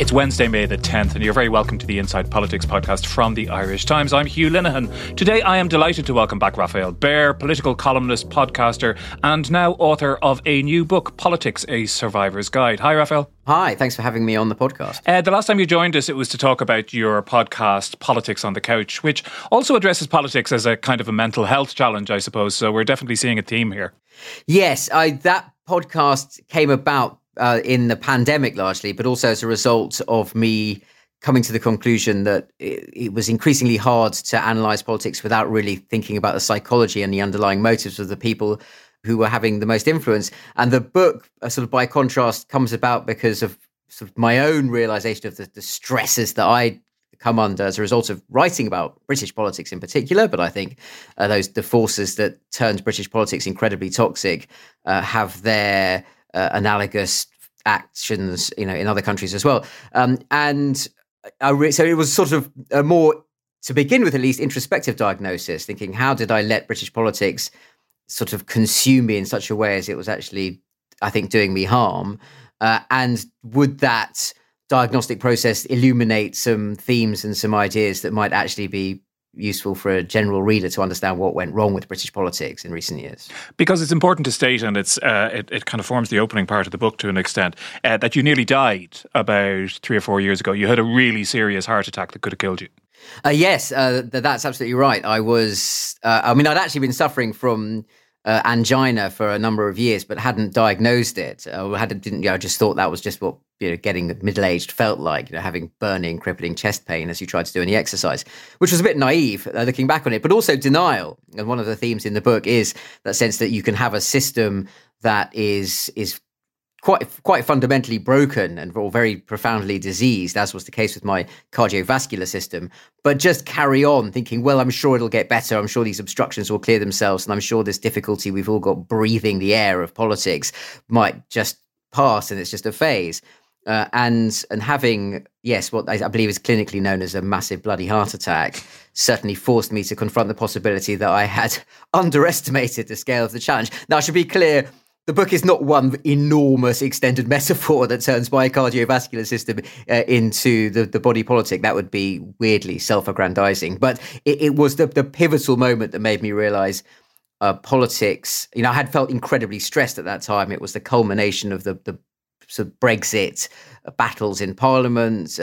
It's Wednesday, May the 10th, and you're very welcome to the Inside Politics podcast from the Irish Times. I'm Hugh Linehan. Today, I am delighted to welcome back Rafael Behr, political columnist, podcaster, and now author of a new book, Politics, A Survivor's Guide. Hi, Rafael. Hi, thanks for having me on the podcast. The last time you joined us, it was to talk about your podcast, Politics on the Couch, which also addresses politics as a kind of a mental health challenge, I suppose. So we're definitely seeing a theme here. Yes, that podcast came about in the pandemic largely, but also as a result of me coming to the conclusion that it was increasingly hard to analyse politics without really thinking about the psychology and the underlying motives of the people who were having the most influence. And the book, sort of by contrast, comes about because of sort of my own realisation of the stresses that I come under as a result of writing about British politics in particular, but I think the forces that turned British politics incredibly toxic have their analogous actions, in other countries as well. So it was sort of a more, to begin with at least, introspective diagnosis, thinking, how did I let British politics sort of consume me in such a way as it was actually, I think, doing me harm? And would that diagnostic process illuminate some themes and some ideas that might actually be useful for a general reader to understand what went wrong with British politics in recent years? Because it's important to state, and it kind of forms the opening part of the book to an extent, that you nearly died about 3 or 4 years ago. You had a really serious heart attack that could have killed you. Yes, that's absolutely right. I was, I'd actually been suffering from angina for a number of years, but hadn't diagnosed it. I just thought that was just what getting middle-aged felt like, having burning, crippling chest pain as you tried to do any exercise, which was a bit naive looking back on it, but also denial. And one of the themes in the book is that sense that you can have a system that is quite fundamentally broken and very profoundly diseased, as was the case with my cardiovascular system, but just carry on thinking, well, I'm sure it'll get better. I'm sure these obstructions will clear themselves. And I'm sure this difficulty we've all got breathing the air of politics might just pass, and it's just a phase. And having, yes, what I believe is clinically known as a massive bloody heart attack certainly forced me to confront the possibility that I had underestimated the scale of the challenge. Now, I should be clear, the book is not one enormous extended metaphor that turns my cardiovascular system into the body politic. That would be weirdly self-aggrandizing. But it was the pivotal moment that made me realize politics. I had felt incredibly stressed at that time. It was the culmination of the sort of Brexit battles in Parliament.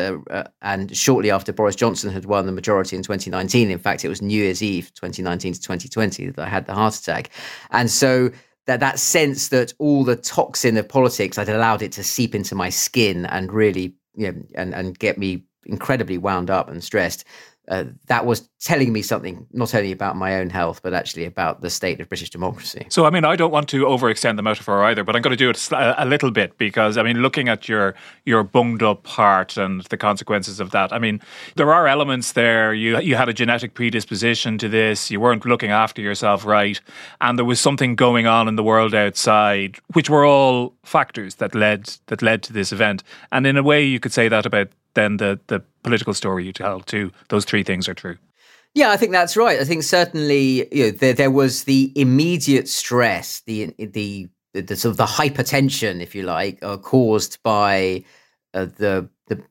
And shortly after Boris Johnson had won the majority in 2019, in fact, it was New Year's Eve 2019 to 2020 that I had the heart attack. And so that sense that all the toxin of politics, I'd allowed it to seep into my skin and really, and get me incredibly wound up and stressed. That was telling me something not only about my own health, but actually about the state of British democracy. So, I don't want to overextend the metaphor either, but I'm going to do it a little bit because, looking at your bunged up heart and the consequences of that, there are elements there. You had a genetic predisposition to this. You weren't looking after yourself right. And there was something going on in the world outside, which were all factors that led to this event. And in a way, you could say that about then the political story you tell too. Those three things are true. Yeah, I think that's right. I think certainly there was the immediate stress, the sort of the hypertension, if you like, caused by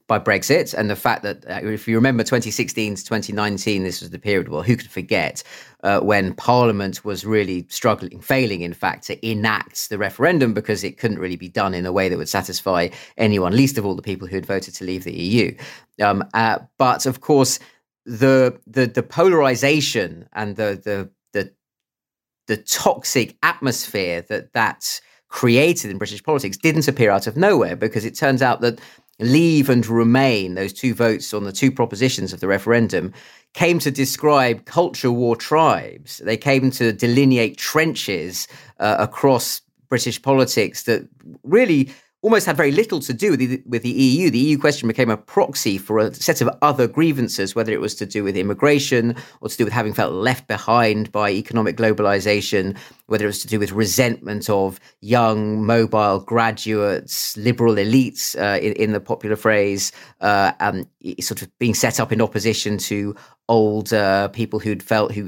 by Brexit and the fact that if you remember 2016 to 2019, this was the period, well, who could forget, when Parliament was really failing, in fact, to enact the referendum because it couldn't really be done in a way that would satisfy anyone, least of all the people who had voted to leave the EU. But of course, the polarisation and the toxic atmosphere that created in British politics didn't appear out of nowhere, because it turns out that Leave and Remain, those two votes on the two propositions of the referendum, came to describe culture war tribes. They came to delineate trenches across British politics that really almost had very little to do with the EU. The EU question became a proxy for a set of other grievances, whether it was to do with immigration or to do with having felt left behind by economic globalization, whether it was to do with resentment of young, mobile graduates, liberal elites, in the popular phrase, sort of being set up in opposition to old people who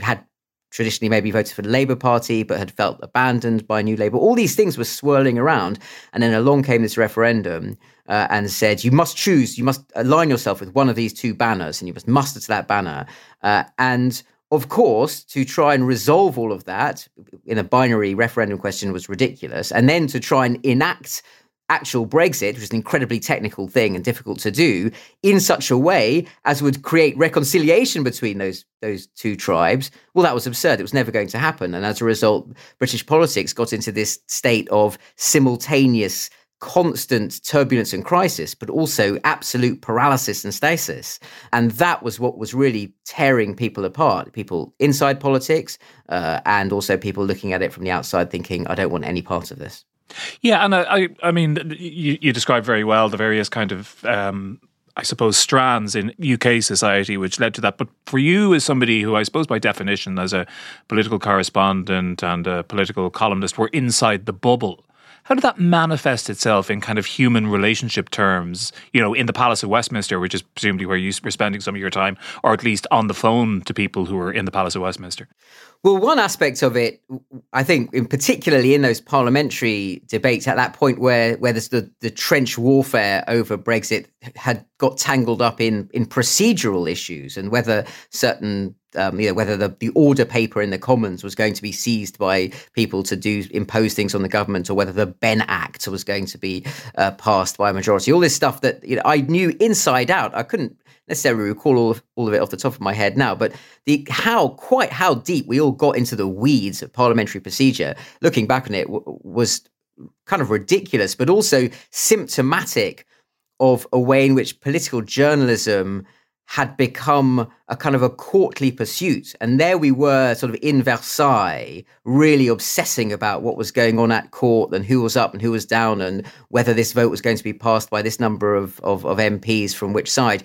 had traditionally maybe voted for the Labour Party, but had felt abandoned by New Labour. All these things were swirling around. And then along came this referendum and said, you must choose, you must align yourself with one of these two banners and you must muster to that banner. And of course, to try and resolve all of that in a binary referendum question was ridiculous. And then to try and enact actual Brexit, which is an incredibly technical thing and difficult to do, in such a way as would create reconciliation between those two tribes, well, that was absurd. It was never going to happen. And as a result, British politics got into this state of simultaneous, constant turbulence and crisis, but also absolute paralysis and stasis. And that was what was really tearing people apart, people inside politics, and also people looking at it from the outside thinking, I don't want any part of this. Yeah, and I mean, you described very well the various kind of, I suppose, strands in UK society which led to that. But for you, as somebody who, I suppose, by definition, as a political correspondent and a political columnist, were inside the bubble, how did that manifest itself in kind of human relationship terms, you know, in the Palace of Westminster, which is presumably where you were spending some of your time, or at least on the phone to people who were in the Palace of Westminster? Well, one aspect of it, I think, in particularly in those parliamentary debates at that point where the trench warfare over Brexit had got tangled up in procedural issues and whether certain whether the order paper in the Commons was going to be seized by people to impose things on the government, or whether the Ben Act was going to be passed by a majority, all this stuff that I knew inside out. I couldn't necessarily recall all of it off the top of my head now, but how deep we all got into the weeds of parliamentary procedure, looking back on it, was kind of ridiculous, but also symptomatic of a way in which political journalism had become a kind of a courtly pursuit. And there we were sort of in Versailles, really obsessing about what was going on at court and who was up and who was down and whether this vote was going to be passed by this number of MPs from which side.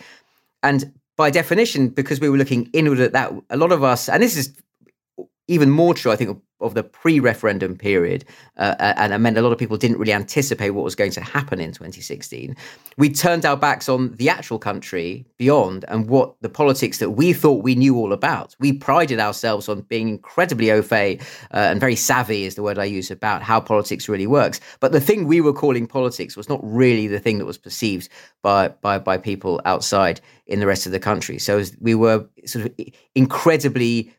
And by definition, because we were looking inward at that, a lot of us, and this is even more true, I think, of the pre-referendum period, and it meant a lot of people didn't really anticipate what was going to happen in 2016. We turned our backs on the actual country beyond and what the politics that we thought we knew all about. We prided ourselves on being incredibly au fait and very savvy is the word I use about how politics really works. But the thing we were calling politics was not really the thing that was perceived by people outside in the rest of the country. So we were sort of incredibly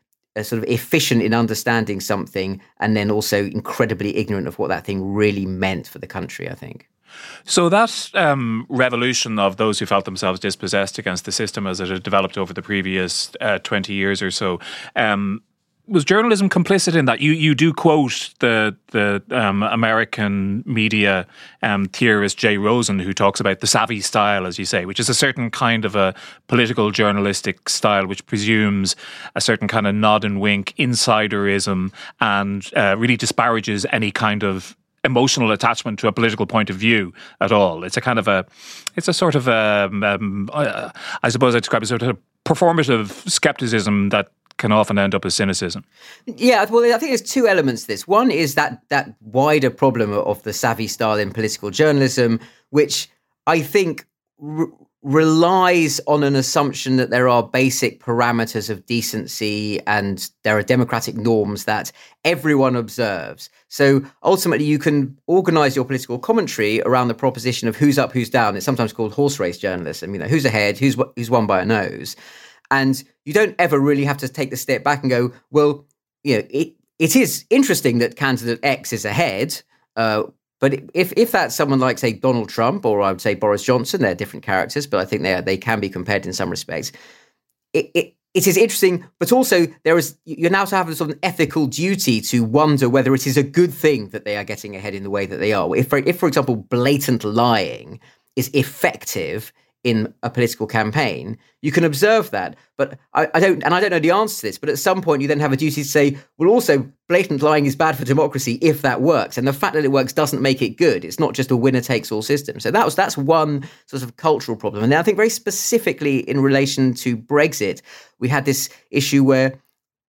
sort of efficient in understanding something and then also incredibly ignorant of what that thing really meant for the country, I think. So that revolution of those who felt themselves dispossessed against the system as it had developed over the previous 20 years or so, was journalism complicit in that? You do quote the American media theorist Jay Rosen, who talks about the savvy style, as you say, which is a certain kind of a political journalistic style which presumes a certain kind of nod and wink insiderism and really disparages any kind of emotional attachment to a political point of view at all. It's a kind of a I suppose I describe it as sort of a performative skepticism that can often end up as cynicism. Yeah, well, I think there's two elements to this. One is that wider problem of the savvy style in political journalism, which I think relies on an assumption that there are basic parameters of decency and there are democratic norms that everyone observes. So ultimately, you can organize your political commentary around the proposition of who's up, who's down. It's sometimes called horse race journalism. Who's ahead, who's won by a nose. And you don't ever really have to take the step back and go, well, it is interesting that candidate X is ahead. But if that's someone like, say, Donald Trump, or I would say Boris Johnson, they're different characters, but I think they can be compared in some respects. It is interesting, but also you're now to have a sort of an ethical duty to wonder whether it is a good thing that they are getting ahead in the way that they are. If for example, blatant lying is effective in a political campaign. You can observe that, but I don't know the answer to this, but at some point you then have a duty to say, well, also blatant lying is bad for democracy if that works. And the fact that it works doesn't make it good. It's not just a winner takes all system. So that's one sort of cultural problem. And I think very specifically in relation to Brexit, we had this issue where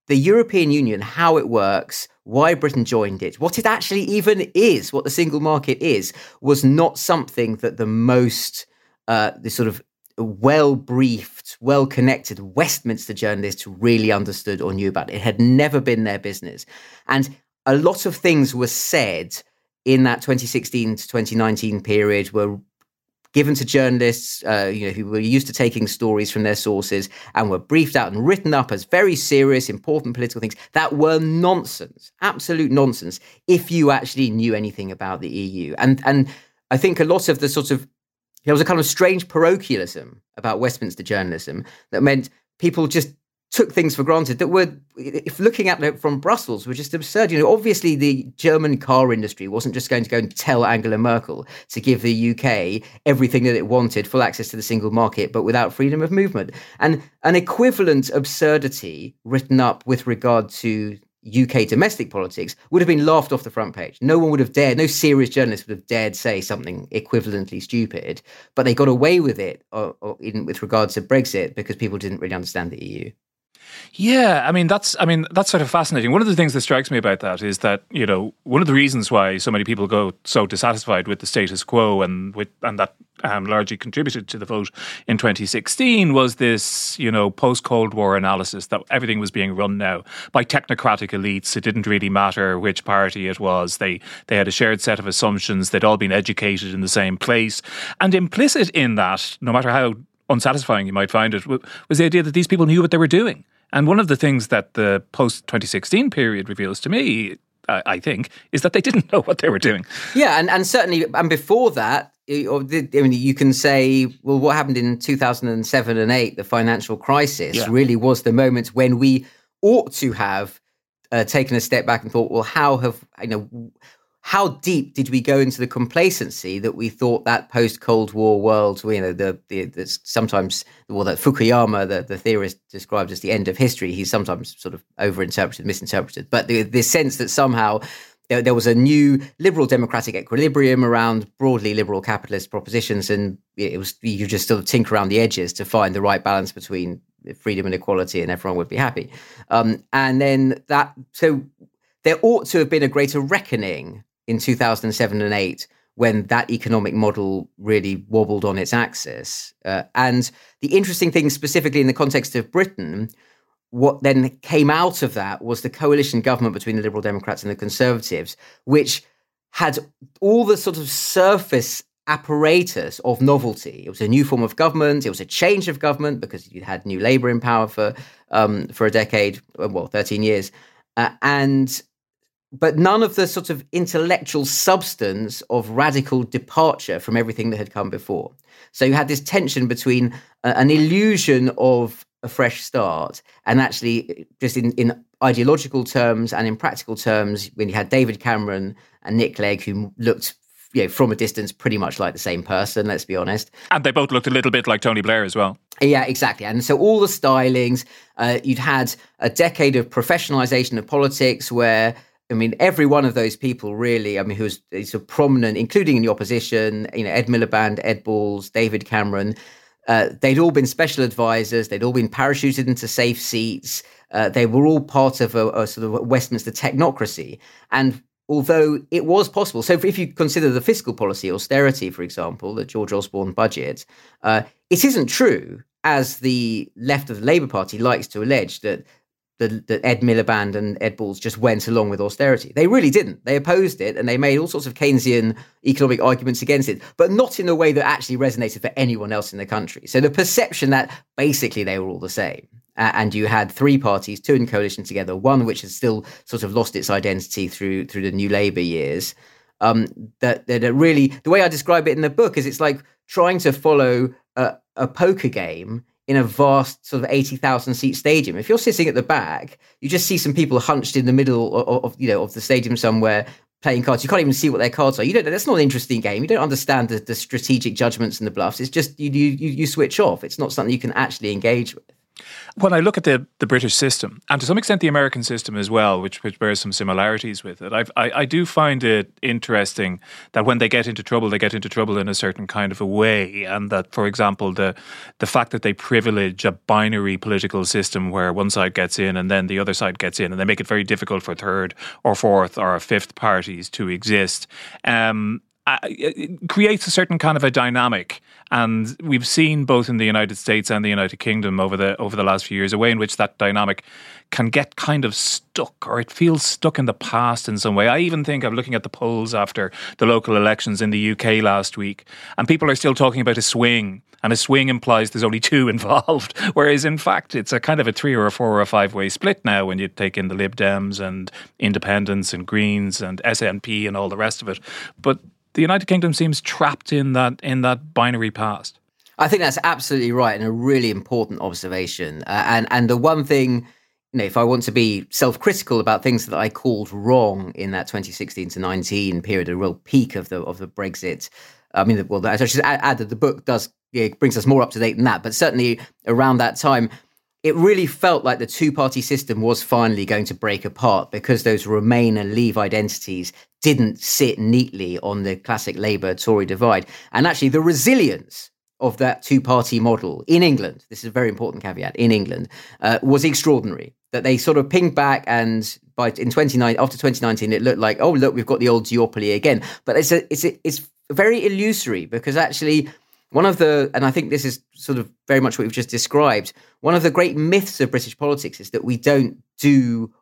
the European Union, how it works, why Britain joined it, what it actually even is, what the single market is, was not something that the most the sort of well-briefed, well-connected Westminster journalists really understood or knew about. It had never been their business. And a lot of things were said in that 2016 to 2019 period were given to journalists who were used to taking stories from their sources and were briefed out and written up as very serious, important political things that were nonsense, absolute nonsense, if you actually knew anything about the EU. And I think a lot of the sort of, there was a kind of strange parochialism about Westminster journalism that meant people just took things for granted that were, if looking at it from Brussels, were just absurd. Obviously the German car industry wasn't just going to go and tell Angela Merkel to give the UK everything that it wanted, full access to the single market, but without freedom of movement. And an equivalent absurdity written up with regard to UK domestic politics would have been laughed off the front page. No one would have dared, no serious journalist would have dared say something equivalently stupid, but they got away with it with regards to Brexit because people didn't really understand the EU. Yeah, that's sort of fascinating. One of the things that strikes me about that is that, one of the reasons why so many people go so dissatisfied with the status quo and that largely contributed to the vote in 2016 was this, post-Cold War analysis that everything was being run now by technocratic elites. It didn't really matter which party it was. They had a shared set of assumptions. They'd all been educated in the same place. And implicit in that, no matter how unsatisfying you might find it, was the idea that these people knew what they were doing. And one of the things that the post-2016 period reveals to me, I think, is that they didn't know what they were doing. Yeah, and certainly, and before that, you can say, well, what happened in 2007 and 8, the financial crisis, really was the moment when we ought to have taken a step back and thought, well, how deep did we go into the complacency that we thought that post-Cold War world, that Fukuyama, the theorist, described as the end of history, he's sometimes sort of overinterpreted, misinterpreted, but the sense that somehow there was a new liberal democratic equilibrium around broadly liberal capitalist propositions, and it was you just sort of tinker around the edges to find the right balance between freedom and equality, and everyone would be happy. So there ought to have been a greater reckoning in 2007 and 8, when that economic model really wobbled on its axis. And the interesting thing specifically in the context of Britain, what then came out of that was the coalition government between the Liberal Democrats and the Conservatives, which had all the sort of surface apparatus of novelty. It was a new form of government. It was a change of government because you had New Labour in power for a decade, 13 years. But none of the sort of intellectual substance of radical departure from everything that had come before. So you had this tension between an illusion of a fresh start and actually just in ideological terms and in practical terms, when you had David Cameron and Nick Clegg, who looked from a distance pretty much like the same person, let's be honest. And they both looked a little bit like Tony Blair as well. Yeah, exactly. And so all the stylings, you'd had a decade of professionalization of politics where every one of those people really, who was so prominent, including in the opposition, Ed Miliband, Ed Balls, David Cameron, they'd all been special advisors. They'd all been parachuted into safe seats. They were all part of a sort of Westminster technocracy. And although it was possible, so if you consider the fiscal policy, austerity, for example, the George Osborne budget, it isn't true, as the left of the Labour Party likes to allege, that Ed Miliband and Ed Balls just went along with austerity. They really didn't. They opposed it and they made all sorts of Keynesian economic arguments against it, but not in a way that actually resonated for anyone else in the country. So the perception that basically they were all the same. And you had three parties, two in coalition together, one which has still sort of lost its identity through the New Labour years. That really, the way I describe it in the book is it's like trying to follow a poker game in a vast sort of 80,000 seat stadium. If you're sitting at the back, you just see some people hunched in the middle of the stadium somewhere, playing cards. You can't even see what their cards are. You don't. That's not an interesting game. You don't understand the strategic judgments and the bluffs. It's just you switch off. It's not something you can actually engage with. When I look at the British system, and to some extent the American system as well, which bears some similarities with it, I do find it interesting that when they get into trouble in a certain kind of a way, and that, for example, the fact that they privilege a binary political system where one side gets in and then the other side gets in, and they make it very difficult for third or fourth or fifth parties to exist, it creates a certain kind of a dynamic. And we've seen both in the United States and the United Kingdom over the last few years a way in which that dynamic can get kind of stuck, or it feels stuck in the past in some way. I even think I'm looking at the polls after the local elections in the UK last week, and people are still talking about a swing, and a swing implies there's only two involved, whereas in fact it's a kind of a 3 or a 4 or a 5-way split now when you take in the Lib Dems and Independents and Greens and SNP and all the rest of it. But the United Kingdom seems trapped in that binary past. I think that's absolutely right, and a really important observation. And the one thing, if I want to be self-critical about things that I called wrong in that 2016 to 19 period, a real peak of the Brexit. I should add that the book brings us more up to date than that, but certainly around that time, it really felt like the two-party system was finally going to break apart because those Remain and Leave identities didn't sit neatly on the classic Labour-Tory divide. And actually the resilience of that two-party model in England, this is a very important caveat, in England, was extraordinary. That they sort of pinged back, and after 2019, it looked like, oh, look, we've got the old duopoly again. But it's very illusory, because actually and I think this is sort of very much what we've just described, one of the great myths of British politics is that we don't do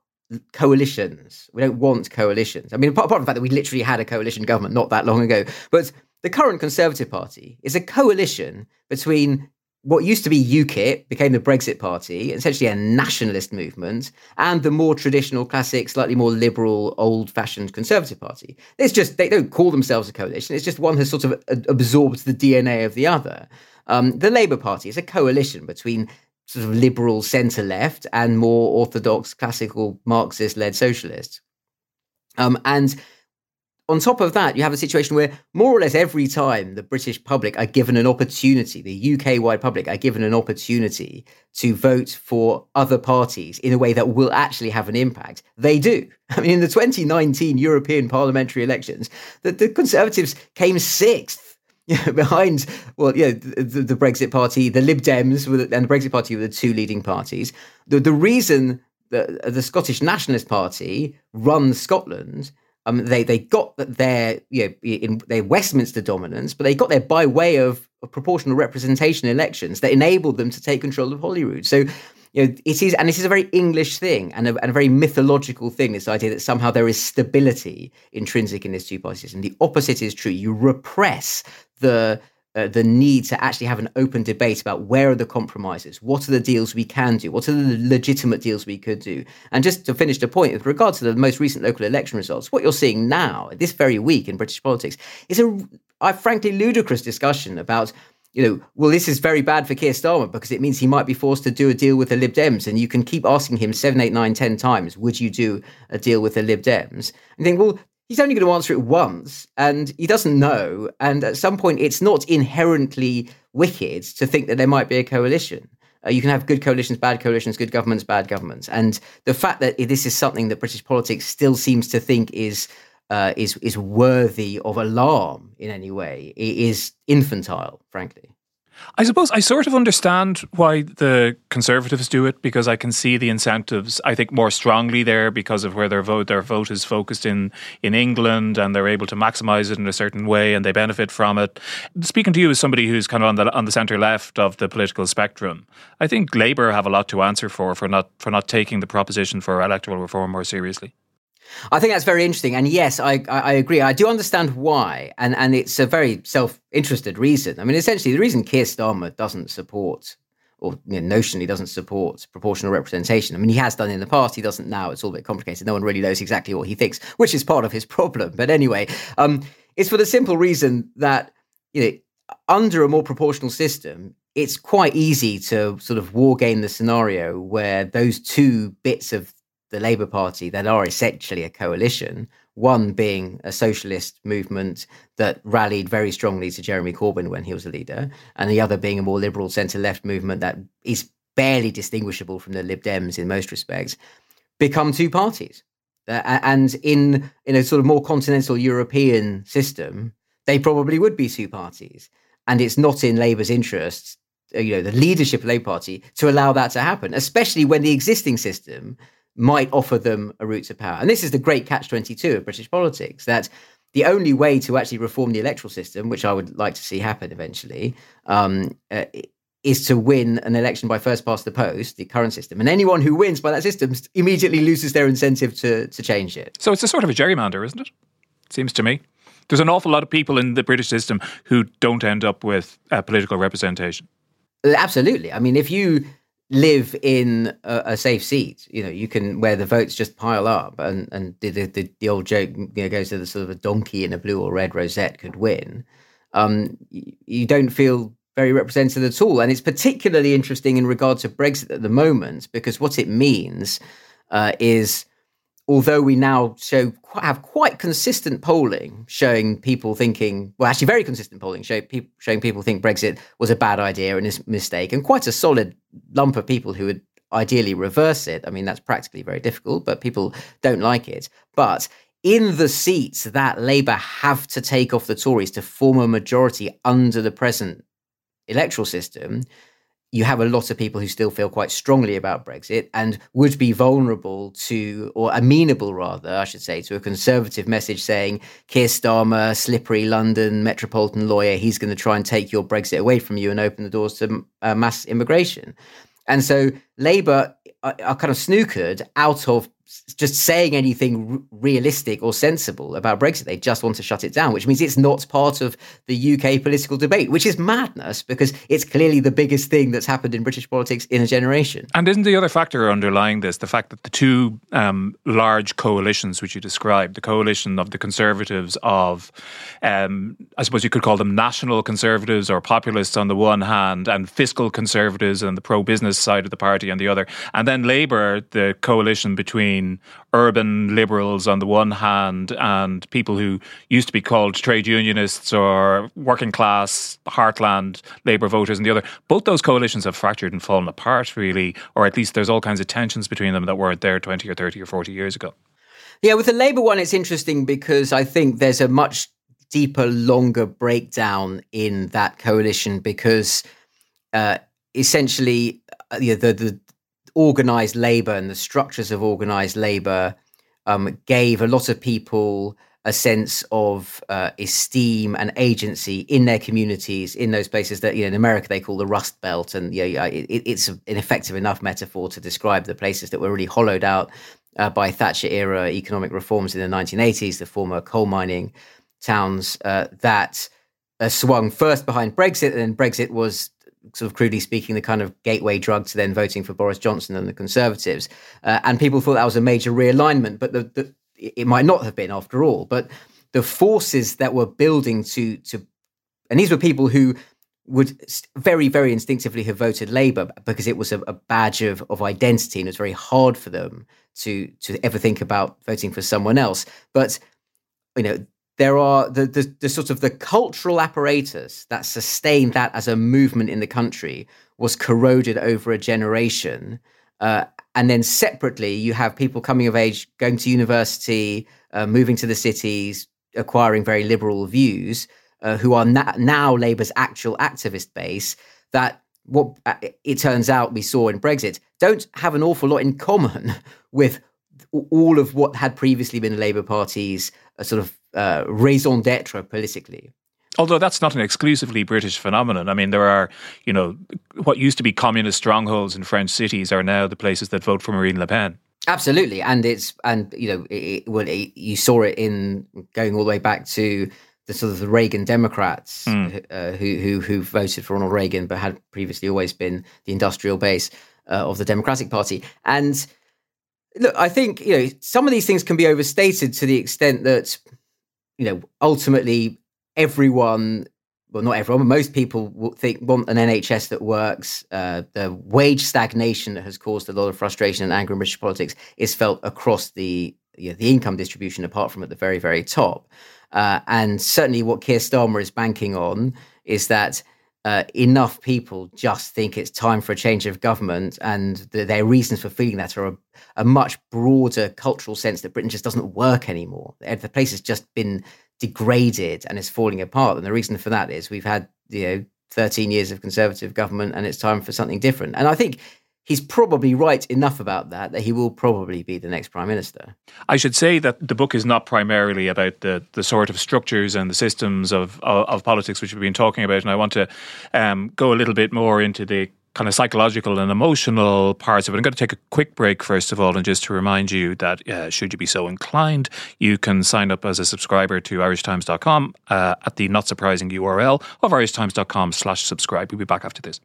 coalitions. We don't want coalitions. I mean, apart from the fact that we literally had a coalition government not that long ago, but the current Conservative Party is a coalition between what used to be UKIP, became the Brexit Party, essentially a nationalist movement, and the more traditional, classic, slightly more liberal, old-fashioned Conservative Party. It's just, they don't call themselves a coalition, it's just one has sort of absorbed the DNA of the other. The Labour Party is a coalition between sort of liberal centre-left and more orthodox, classical, Marxist-led socialists. And on top of that, you have a situation where more or less every time the British public are given an opportunity, the UK-wide public are given an opportunity to vote for other parties in a way that will actually have an impact, they do. I mean, in the 2019 European parliamentary elections, the Conservatives came sixth behind, the Brexit Party, the Lib Dems, and the Brexit Party were the two leading parties. The reason the Scottish Nationalist Party runs Scotland, they got their in their Westminster dominance, but they got there by way of proportional representation elections that enabled them to take control of Holyrood. So, this is a very English thing and a very mythological thing, this idea that somehow there is stability intrinsic in this two-party system. The opposite is true. You repress the need to actually have an open debate about where are the compromises, what are the deals we can do, what are the legitimate deals we could do. And just to finish the point, with regard to the most recent local election results, what you're seeing now, this very week in British politics, is a frankly ludicrous discussion about, this is very bad for Keir Starmer because it means he might be forced to do a deal with the Lib Dems. And you can keep asking him 7, 8, 9, 10 times, would you do a deal with the Lib Dems? And think, well, he's only going to answer it once, and he doesn't know. And at some point, it's not inherently wicked to think that there might be a coalition. You can have good coalitions, good governments, bad governments. And the fact that this is something that British politics still seems to think is worthy of alarm in any way is infantile, frankly. I suppose I sort of understand why the Conservatives do it, because I can see the incentives, I think, more strongly there because of where their vote is focused in England, and they're able to maximise it in a certain way and they benefit from it. Speaking to you as somebody who's kind of on the centre-left of the political spectrum, I think Labour have a lot to answer for not taking the proposition for electoral reform more seriously. I think that's very interesting. And yes, I agree. I do understand why. And it's a very self-interested reason. I mean, essentially, the reason Keir Starmer doesn't support, or notionally doesn't support, proportional representation, I mean, he has done in the past, he doesn't now. It's all a bit complicated. No one really knows exactly what he thinks, which is part of his problem. But anyway, it's for the simple reason that, under a more proportional system, it's quite easy to sort of war game the scenario where those two bits of the Labour Party that are essentially a coalition one being a socialist movement that rallied very strongly to Jeremy Corbyn when he was a leader, and the other being a more liberal centre-left movement that is barely distinguishable from the Lib Dems in most respects, become two parties. And in a sort of more continental European system, they probably would be two parties. And it's not in Labour's interests, you know, the leadership of the Labour Party, to allow that to happen, especially when the existing system might offer them a route to power. And this is the great catch-22 of British politics, that the only way to actually reform the electoral system, which I would like to see happen eventually, is to win an election by first past the post, the current system. And anyone who wins by that system immediately loses their incentive to change it. So it's a sort of a gerrymander, isn't it? It seems to me. There's an awful lot of people in the British system who don't end up with political representation. Absolutely. I mean, if you live in a safe seat, you know, you can, where the votes just pile up, and the old joke, you know, goes to the sort of a donkey in a blue or red rosette could win. You don't feel very represented at all. And it's particularly interesting in regard to Brexit at the moment, because what it means is, although we now have quite consistent polling showing people thinking, well, actually very consistent polling showing people think Brexit was a bad idea and a mistake, and quite a solid lump of people who would ideally reverse it. I mean, that's practically very difficult, but people don't like it. But in the seats that Labour have to take off the Tories to form a majority under the present electoral system, you have a lot of people who still feel quite strongly about Brexit and would be vulnerable to, or amenable rather, I should say, to a conservative message saying, Keir Starmer, slippery London metropolitan lawyer, he's going to try and take your Brexit away from you and open the doors to mass immigration. And so Labour are kind of snookered out of just saying anything realistic or sensible about Brexit. They just want to shut it down, which means it's not part of the UK political debate, which is madness, because it's clearly the biggest thing that's happened in British politics in a generation. And isn't the other factor underlying this the fact that the two large coalitions which you described, the coalition of the Conservatives of, I suppose you could call them national Conservatives or populists on the one hand, and fiscal Conservatives and the pro-business side of the party on the other, and then Labour, the coalition between urban liberals on the one hand and people who used to be called trade unionists or working class heartland Labour voters on the other. Both those coalitions have fractured and fallen apart, really, or at least there's all kinds of tensions between them that weren't there 20 or 30 or 40 years ago. Yeah, with the Labour one, it's interesting because I think there's a much deeper, longer breakdown in that coalition because essentially the organised labour and the structures of organised labour gave a lot of people a sense of esteem and agency in their communities, in those places that, you know, in America they call the Rust Belt, and you know, it's an effective enough metaphor to describe the places that were really hollowed out by Thatcher-era economic reforms in the 1980s, the former coal mining towns that swung first behind Brexit, and then Brexit was, sort of crudely speaking, the kind of gateway drug to then voting for Boris Johnson and the Conservatives. And people thought that was a major realignment, but it might not have been after all. But the forces that were building to and these were people who would very, very instinctively have voted Labour because it was a badge of identity, and it was very hard for them to ever think about voting for someone else. But, you know, there are the sort of the cultural apparatus that sustained that as a movement in the country was corroded over a generation. And then separately, you have people coming of age, going to university, moving to the cities, acquiring very liberal views, who are now Labour's actual activist base, that what it turns out we saw in Brexit don't have an awful lot in common with all of what had previously been the Labour Party's sort of raison d'etre politically. Although that's not an exclusively British phenomenon. I mean, there are, you know, what used to be communist strongholds in French cities are now the places that vote for Marine Le Pen. Absolutely. And you know, you saw it in going all the way back to the sort of the Reagan Democrats who voted for Ronald Reagan, but had previously always been the industrial base of the Democratic Party. And look, I think, you know, some of these things can be overstated to the extent that, you know, ultimately everyone, well, not everyone, but most people want an NHS that works. The wage stagnation that has caused a lot of frustration and anger in British politics is felt across the the income distribution apart from at the very, very top. And certainly what Keir Starmer is banking on is that enough people just think it's time for a change of government, and their reasons for feeling that are a much broader cultural sense that Britain just doesn't work anymore. The place has just been degraded and is falling apart. And the reason for that is we've had 13 years of Conservative government, and it's time for something different. And I think he's probably right enough about that he will probably be the next Prime Minister. I should say that the book is not primarily about the sort of structures and the systems of politics which we've been talking about, and I want to go a little bit more into the kind of psychological and emotional parts of it. I'm going to take a quick break, first of all, and just to remind you that should you be so inclined, you can sign up as a subscriber to irishtimes.com at the not surprising URL of irishtimes.com/subscribe. We'll be back after this.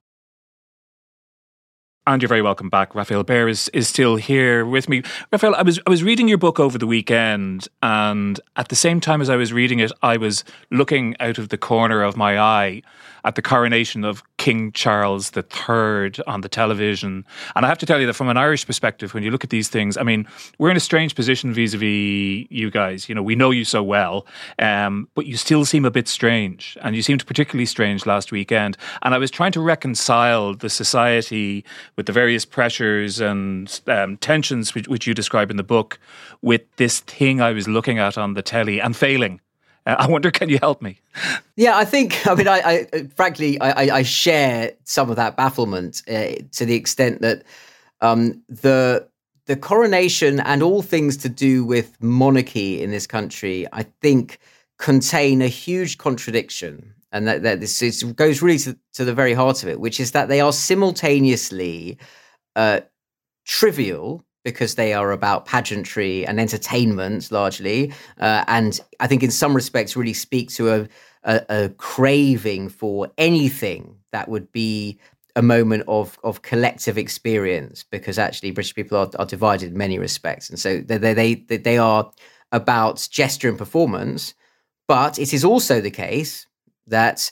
And you're very welcome back. Rafael Behr is still here with me. Rafael, I was reading your book over the weekend, and at the same time as I was reading it, I was looking out of the corner of my eye at the coronation of King Charles III on the television. And I have to tell you that from an Irish perspective, when you look at these things, I mean, we're in a strange position vis-a-vis you guys. You know, we know you so well, but you still seem a bit strange. And you seemed particularly strange last weekend. And I was trying to reconcile the society with the various pressures and tensions which you describe in the book with this thing I was looking at on the telly and failing. I wonder, can you help me? Yeah, I share some of that bafflement to the extent that the coronation and all things to do with monarchy in this country, I think, contain a huge contradiction. And that this goes really to the very heart of it, which is that they are simultaneously trivial, because they are about pageantry and entertainment largely, and I think in some respects really speak to a craving for anything that would be a moment of collective experience, because actually British people are divided in many respects. And so they are about gesture and performance, but it is also the case that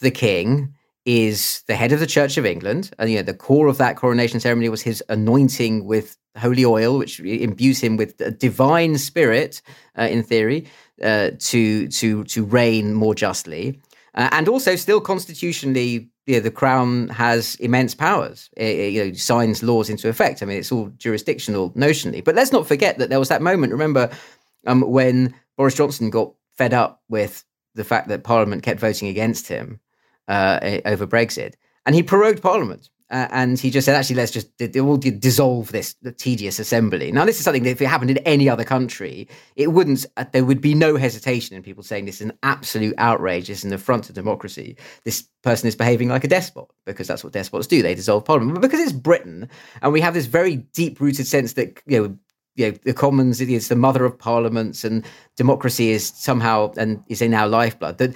the king is the head of the Church of England. And, the core of that coronation ceremony was his anointing with holy oil, which imbues him with a divine spirit, in theory, to reign more justly. And also still constitutionally, the Crown has immense powers. It signs laws into effect. I mean, it's all jurisdictional notionally. But let's not forget that there was that moment, remember, when Boris Johnson got fed up with the fact that Parliament kept voting against him over Brexit. And he prorogued Parliament. And he just said, actually, let's just we'll dissolve this tedious assembly. Now, this is something that if it happened in any other country, it wouldn't. There would be no hesitation in people saying this is an absolute outrage. It's an affront to democracy. This person is behaving like a despot, because that's what despots do. They dissolve Parliament. But because it's Britain and we have this very deep-rooted sense that, the Commons is the mother of parliaments, and democracy is somehow and is in our lifeblood. That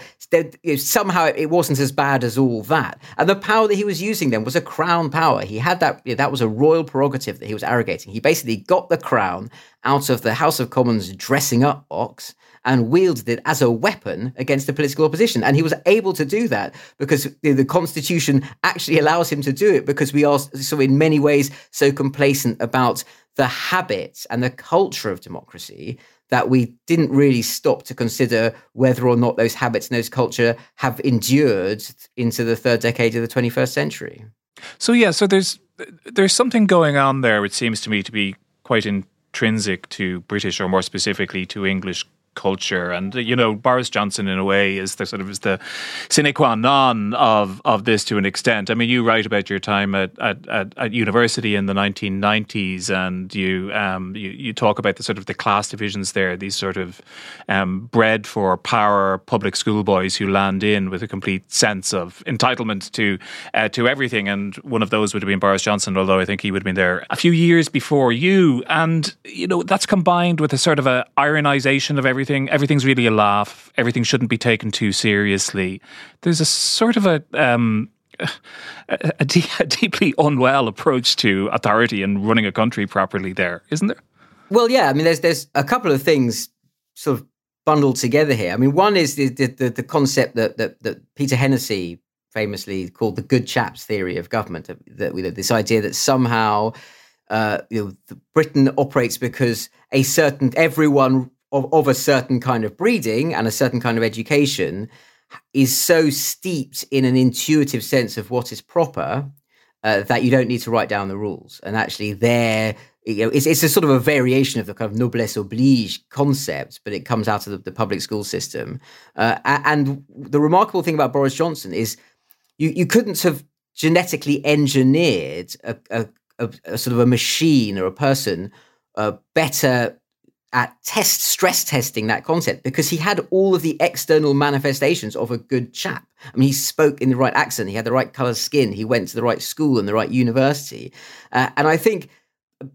somehow it wasn't as bad as all that, and the power that he was using then was a crown power. He had that; that was a royal prerogative that he was arrogating. He basically got the crown out of the House of Commons dressing up box and wielded it as a weapon against the political opposition. And he was able to do that because the Constitution actually allows him to do it, because we are so in many ways so complacent about the habits and the culture of democracy that we didn't really stop to consider whether or not those habits and those culture have endured into the third decade of the 21st century. So there's something going on there, which seems to me to be quite intrinsic to British, or more specifically to English culture. And, Boris Johnson, in a way, is the sine qua non of this to an extent. I mean, you write about your time at university in the 1990s, and you talk about the class divisions there, these bred for power public school boys who land in with a complete sense of entitlement to everything. And one of those would have been Boris Johnson, although I think he would have been there a few years before you. And, that's combined with a ironization of everything. Everything's really a laugh. Everything shouldn't be taken too seriously. There's a deeply unwell approach to authority and running a country properly there, isn't there? Well, yeah. I mean, there's a couple of things sort of bundled together here. I mean, one is the concept that Peter Hennessy famously called the good chaps theory of government. This idea that somehow Britain operates because everyone of a certain kind of breeding and a certain kind of education is so steeped in an intuitive sense of what is proper that you don't need to write down the rules. And actually it's a sort of a variation of the kind of noblesse oblige concept, but it comes out of the public school system. And the remarkable thing about Boris Johnson is you couldn't have genetically engineered a sort of a machine or a person better at stress testing that concept, because he had all of the external manifestations of a good chap. I mean, he spoke in the right accent, he had the right colour skin, he went to the right school and the right university. And I think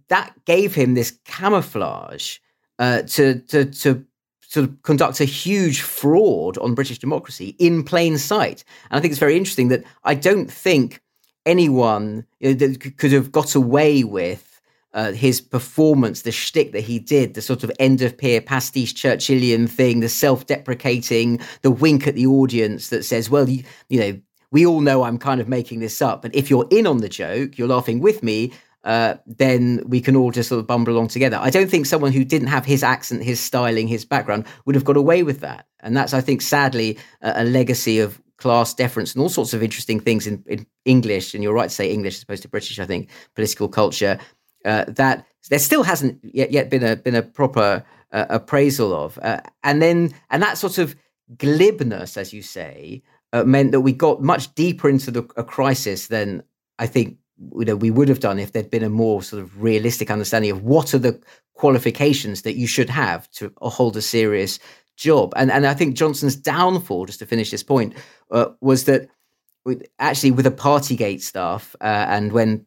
that gave him this camouflage to sort of conduct a huge fraud on British democracy in plain sight. And I think it's very interesting that I don't think anyone that could have got away with his performance, the shtick that he did, the sort of end-of-peer pastiche Churchillian thing, the self-deprecating, the wink at the audience that says, well, you know, we all know I'm kind of making this up, but if you're in on the joke, you're laughing with me, then we can all just sort of bumble along together. I don't think someone who didn't have his accent, his styling, his background would have got away with that. And that's, I think, sadly, a legacy of class deference and all sorts of interesting things in English, and you're right to say English as opposed to British, I think, political culture, that there still hasn't yet been a proper appraisal of, and that sort of glibness, as you say, meant that we got much deeper into a crisis than I think we would have done if there'd been a more sort of realistic understanding of what are the qualifications that you should have to hold a serious job. And I think Johnson's downfall, just to finish this point, was that actually with the Partygate stuff, and when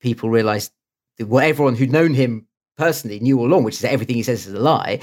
people realised. Well, everyone who'd known him personally knew all along, which is that everything he says is a lie,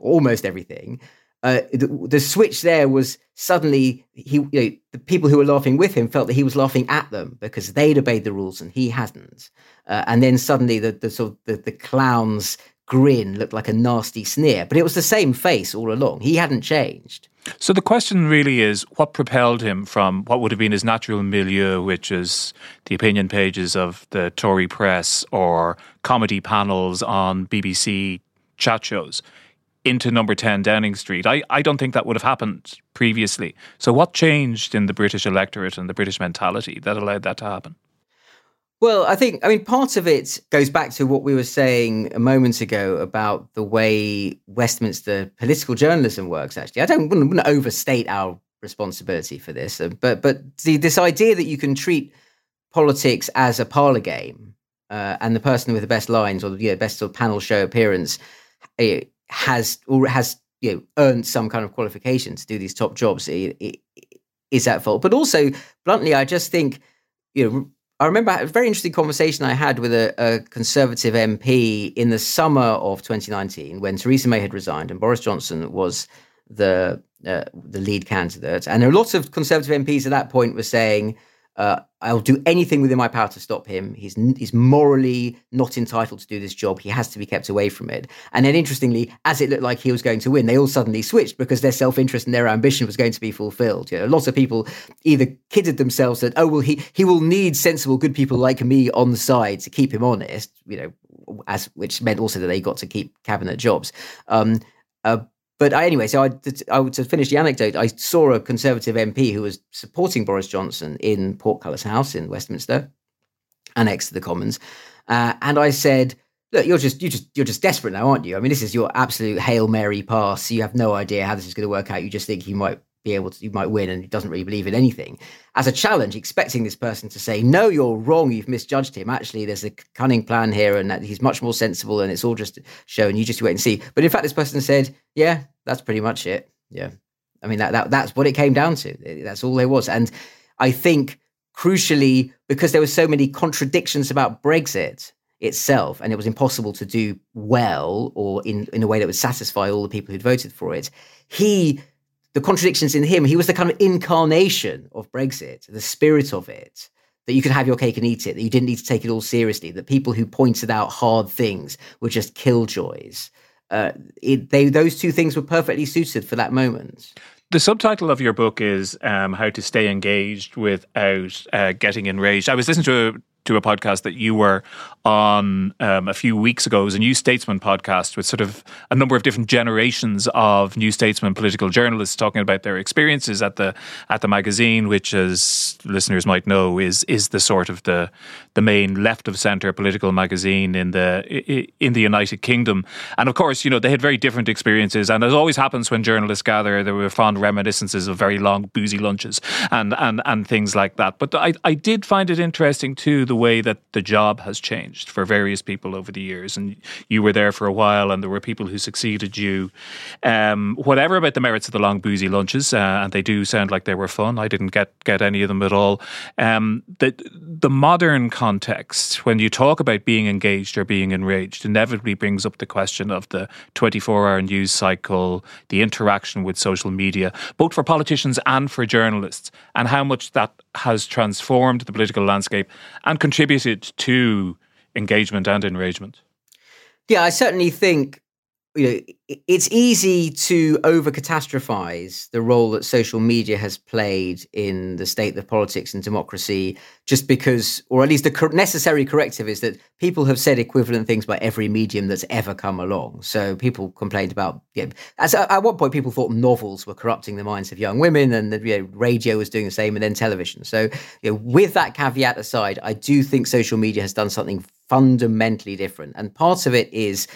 almost everything. The switch there was suddenly the people who were laughing with him felt that he was laughing at them because they'd obeyed the rules and he hadn't. And then suddenly the clown's grin looked like a nasty sneer, but it was the same face all along. He hadn't changed. So the question really is, what propelled him from what would have been his natural milieu, which is the opinion pages of the Tory press or comedy panels on BBC chat shows, into number 10 Downing Street? I don't think that would have happened previously. So what changed in the British electorate and the British mentality that allowed that to happen? Well, I mean, part of it goes back to what we were saying a moment ago about the way Westminster political journalism works, actually. I wouldn't overstate our responsibility for this, but this idea that you can treat politics as a parlour game, and the person with the best lines or the best sort of panel show appearance has earned some kind of qualification to do these top jobs is at fault. But also, bluntly, I just think, I remember a very interesting conversation I had with a Conservative MP in the summer of 2019 when Theresa May had resigned and Boris Johnson was the lead candidate. And a lot of Conservative MPs at that point were saying, I'll do anything within my power to stop him. He's morally not entitled to do this job. He has to be kept away from it. And then interestingly, as it looked like he was going to win, they all suddenly switched because their self-interest and their ambition was going to be fulfilled. Lots of people either kidded themselves that, oh, well, he will need sensible, good people like me on the side to keep him honest, which meant also that they got to keep cabinet jobs. To finish the anecdote, I saw a Conservative MP who was supporting Boris Johnson in Portcullis House in Westminster, annexed to the Commons, and I said, "Look, you're just desperate now, aren't you? I mean, this is your absolute Hail Mary pass. You have no idea how this is going to work out. You just think you might win, and he doesn't really believe in anything." As a challenge, expecting this person to say, "No, you're wrong. You've misjudged him. Actually, there's a cunning plan here, and that he's much more sensible, and it's all just shown. You just wait and see." But in fact, this person said, "Yeah, that's pretty much it. Yeah. I mean, that's what it came down to. That's all there was." And I think crucially, because there were so many contradictions about Brexit itself, and it was impossible to do well or in a way that would satisfy all the people who'd voted for it, the contradictions in him, he was the kind of incarnation of Brexit, the spirit of it, that you could have your cake and eat it, that you didn't need to take it all seriously, that people who pointed out hard things were just killjoys. Those two things were perfectly suited for that moment. The subtitle of your book is How to Stay Engaged Without Getting Enraged. I was listening to to a podcast that you were on a few weeks ago. It was a New Statesman podcast with sort of a number of different generations of New Statesman political journalists talking about their experiences at the magazine, which, as listeners might know, is the sort of the main left of centre political magazine in the United Kingdom. And of course, you know, they had very different experiences. And as always happens when journalists gather, there were fond reminiscences of very long boozy lunches and things like that. But I did find it interesting too, the way that the job has changed for various people over the years. And you were there for a while and there were people who succeeded you. Whatever about the merits of the long boozy lunches, and they do sound like they were fun. I didn't get any of them at all. The modern context, when you talk about being engaged or being enraged, inevitably brings up the question of the 24-hour news cycle, the interaction with social media, both for politicians and for journalists, and how much that has transformed the political landscape and contributed to engagement and enragement. Yeah, I certainly think, you know, it's easy to over-catastrophize the role that social media has played in the state of politics and democracy, just because, or at least the necessary corrective is that people have said equivalent things by every medium that's ever come along. So people complained about, you know, at one point people thought novels were corrupting the minds of young women, and the, you know, radio was doing the same, and then television. So, you know, with that caveat aside, I do think social media has done something fundamentally different. And part of it is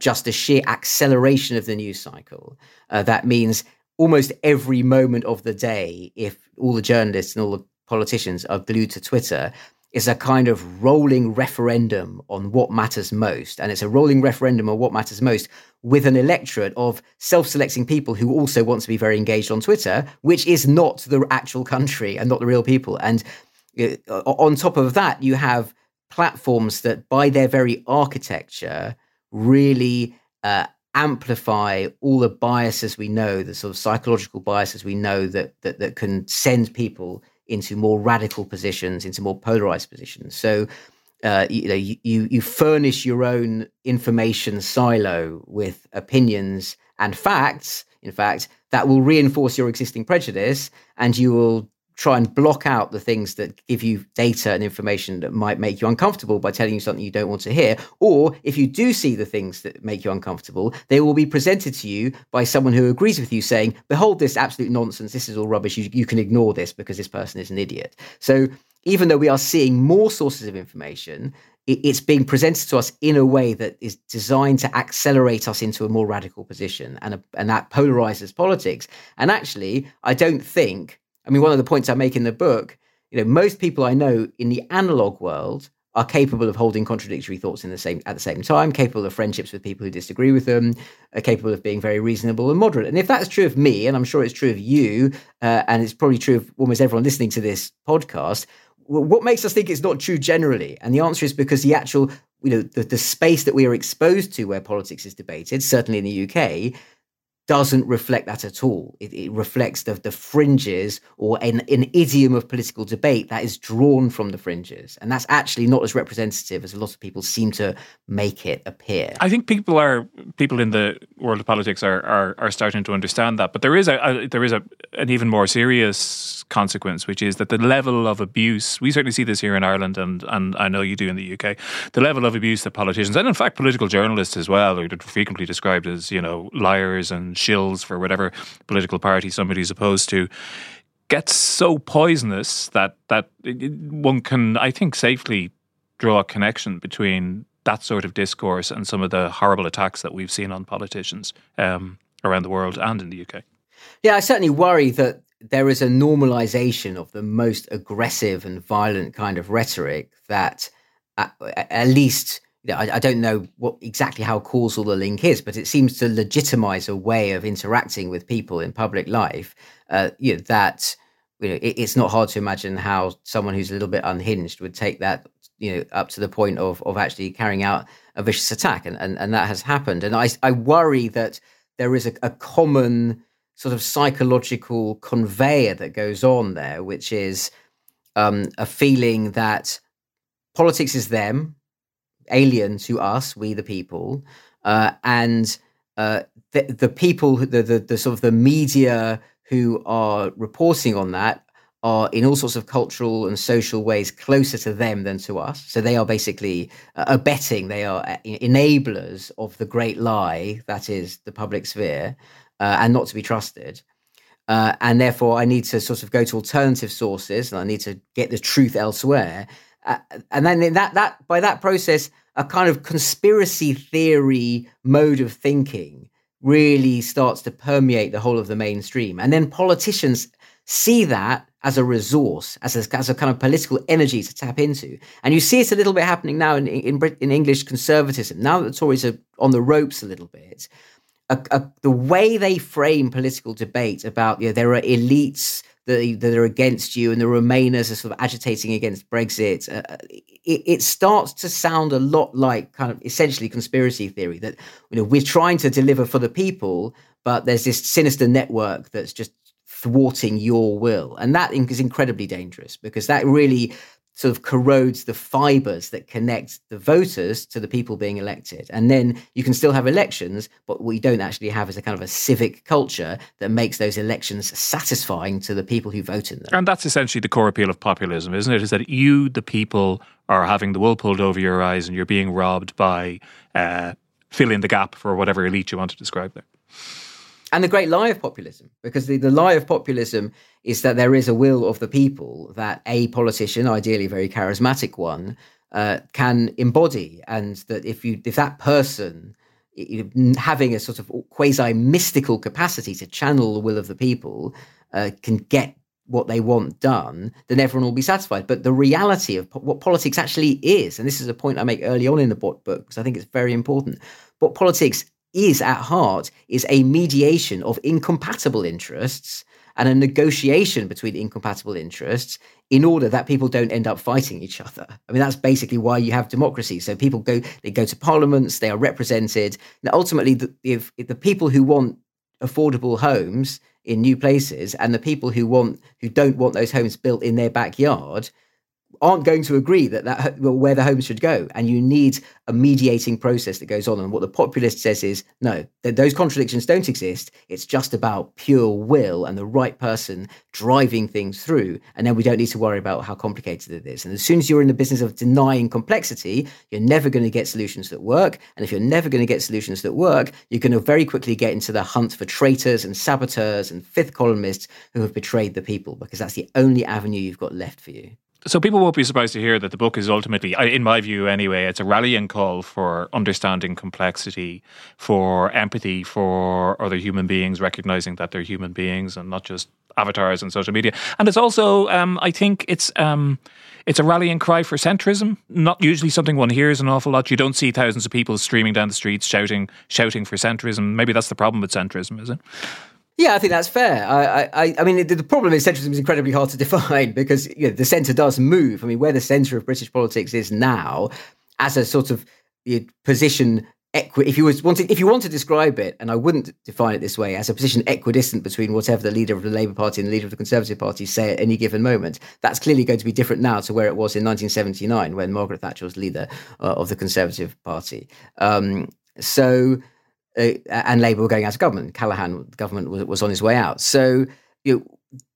just a sheer acceleration of the news cycle. That means almost every moment of the day, if all the journalists and all the politicians are glued to Twitter, is a kind of rolling referendum on what matters most. And it's a rolling referendum on what matters most with an electorate of self-selecting people who also want to be very engaged on Twitter, which is not the actual country and not the real people. And on top of that, you have platforms that by their very architecture really amplify all the biases we know, the sort of psychological biases we know that can send people into more radical positions, into more polarized positions. So you furnish your own information silo with opinions and facts, in fact, that will reinforce your existing prejudice, and you will try and block out the things that give you data and information that might make you uncomfortable by telling you something you don't want to hear. Or if you do see the things that make you uncomfortable, they will be presented to you by someone who agrees with you saying, behold, this absolute nonsense. This is all rubbish. You can ignore this because this person is an idiot. So even though we are seeing more sources of information, it's being presented to us in a way that is designed to accelerate us into a more radical position. And that polarizes politics. And actually, one of the points I make in the book, you know, most people I know in the analog world are capable of holding contradictory thoughts at the same time, capable of friendships with people who disagree with them, are capable of being very reasonable and moderate. And if that's true of me, and I'm sure it's true of you, and it's probably true of almost everyone listening to this podcast, what makes us think it's not true generally? And the answer is because the actual, you know, the space that we are exposed to where politics is debated, certainly in the UK, doesn't reflect that at all. It reflects the fringes, or an idiom of political debate that is drawn from the fringes. And that's actually not as representative as a lot of people seem to make it appear. I think people in the world of politics are starting to understand that. But there is an even more serious consequence, which is that the level of abuse, we certainly see this here in Ireland, and I know you do in the UK, the level of abuse that politicians, and in fact political journalists as well, are frequently described as, you know, liars and shills for whatever political party somebody's opposed to, gets so poisonous that one can, I think, safely draw a connection between that sort of discourse and some of the horrible attacks that we've seen on politicians around the world and in the UK. Yeah, I certainly worry that there is a normalization of the most aggressive and violent kind of rhetoric that at least, I don't know exactly how causal the link is, but it seems to legitimize a way of interacting with people in public life. It's not hard to imagine how someone who's a little bit unhinged would take that, you know, up to the point of actually carrying out a vicious attack, and that has happened. And I worry that there is a common sort of psychological conveyor that goes on there, which is a feeling that politics is them, alien to us, we the people, and the people, the sort of the media who are reporting on that are in all sorts of cultural and social ways closer to them than to us. So they are basically abetting, they are enablers of the great lie that is the public sphere, and not to be trusted. And therefore, I need to sort of go to alternative sources, and I need to get the truth elsewhere. And then in that by that process, a kind of conspiracy theory mode of thinking really starts to permeate the whole of the mainstream. And then politicians see that as a resource, as a kind of political energy to tap into. And you see it a little bit happening now in English conservatism. Now that the Tories are on the ropes a little bit, the way they frame political debate about, there are elites that are against you and the Remainers are sort of agitating against Brexit, it starts to sound a lot like kind of essentially conspiracy theory that, we're trying to deliver for the people, but there's this sinister network that's just thwarting your will. And that is incredibly dangerous because that really sort of corrodes the fibers that connect the voters to the people being elected. And then you can still have elections, but what you don't actually have is a kind of a civic culture that makes those elections satisfying to the people who vote in them. And that's essentially the core appeal of populism, isn't it? Is that you, the people, are having the wool pulled over your eyes and you're being robbed by fill in the gap for whatever elite you want to describe there. And the great lie of populism, because the lie of populism is that there is a will of the people that a politician, ideally a very charismatic one, can embody. And that if that person, having a sort of quasi-mystical capacity to channel the will of the people, can get what they want done, then everyone will be satisfied. But the reality of what politics actually is, and this is a point I make early on in the book, because I think it's very important, what politics is at heart is a mediation of incompatible interests and a negotiation between incompatible interests in order that people don't end up fighting each other. I mean, that's basically why you have democracy. So people go to parliaments, they are represented. Now, ultimately, if the people who want affordable homes in new places and the people who don't want those homes built in their backyard aren't going to agree that where the homes should go. And you need a mediating process that goes on. And what the populist says is, no, those contradictions don't exist. It's just about pure will and the right person driving things through. And then we don't need to worry about how complicated it is. And as soon as you're in the business of denying complexity, you're never going to get solutions that work. And if you're never going to get solutions that work, you're going to very quickly get into the hunt for traitors and saboteurs and fifth columnists who have betrayed the people, because that's the only avenue you've got left for you. So people won't be surprised to hear that the book is ultimately, in my view anyway, it's a rallying call for understanding complexity, for empathy for other human beings, recognising that they're human beings and not just avatars on social media. And it's also, I think it's a rallying cry for centrism, not usually something one hears an awful lot. You don't see thousands of people streaming down the streets shouting for centrism. Maybe that's the problem with centrism, is it? Yeah, I think that's fair. I mean, the problem is centrism is incredibly hard to define because the centre does move. I mean, where the centre of British politics is now, as a sort of position, if you want to describe it, and I wouldn't define it this way, as a position equidistant between whatever the leader of the Labour Party and the leader of the Conservative Party say at any given moment, that's clearly going to be different now to where it was in 1979 when Margaret Thatcher was leader of the Conservative Party. And Labour were going out of government. Callaghan, the government, was on his way out. So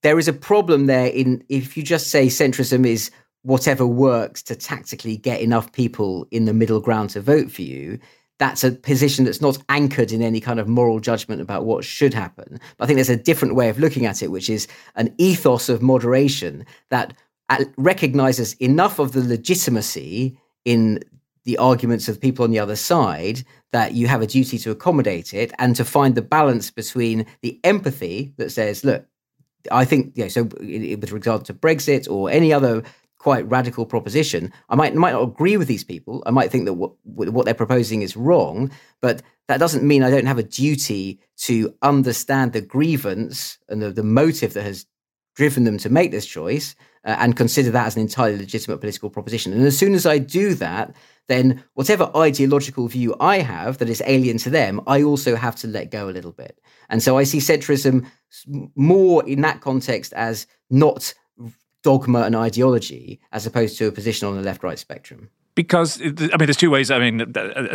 there is a problem there if you just say centrism is whatever works to tactically get enough people in the middle ground to vote for you. That's a position that's not anchored in any kind of moral judgment about what should happen. But I think there's a different way of looking at it, which is an ethos of moderation that recognises enough of the legitimacy in the arguments of people on the other side that you have a duty to accommodate it and to find the balance between the empathy that says, look, I think, so with regard to Brexit or any other quite radical proposition, I might not agree with these people. I might think that what they're proposing is wrong, but that doesn't mean I don't have a duty to understand the grievance and the motive that has driven them to make this choice and consider that as an entirely legitimate political proposition. And as soon as I do that, then whatever ideological view I have that is alien to them, I also have to let go a little bit. And so I see centrism more in that context as not dogma and ideology as opposed to a position on the left-right spectrum? Because, there's two ways. As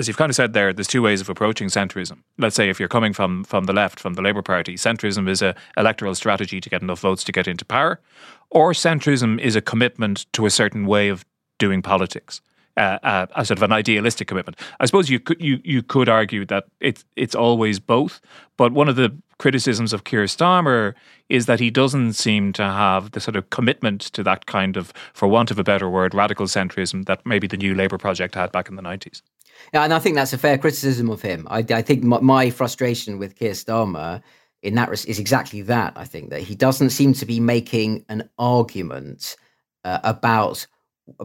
you've kind of said there, there's two ways of approaching centrism. Let's say if you're coming from the left, from the Labour Party, centrism is an electoral strategy to get enough votes to get into power, or centrism is a commitment to a certain way of doing politics, a sort of an idealistic commitment. I suppose you could argue that it's always both, but one of the criticisms of Keir Starmer is that he doesn't seem to have the sort of commitment to that kind of, for want of a better word, radical centrism that maybe the New Labour project had back in the 90s. Yeah, and I think that's a fair criticism of him. I think my frustration with Keir Starmer in that is exactly that. I think that he doesn't seem to be making an argument about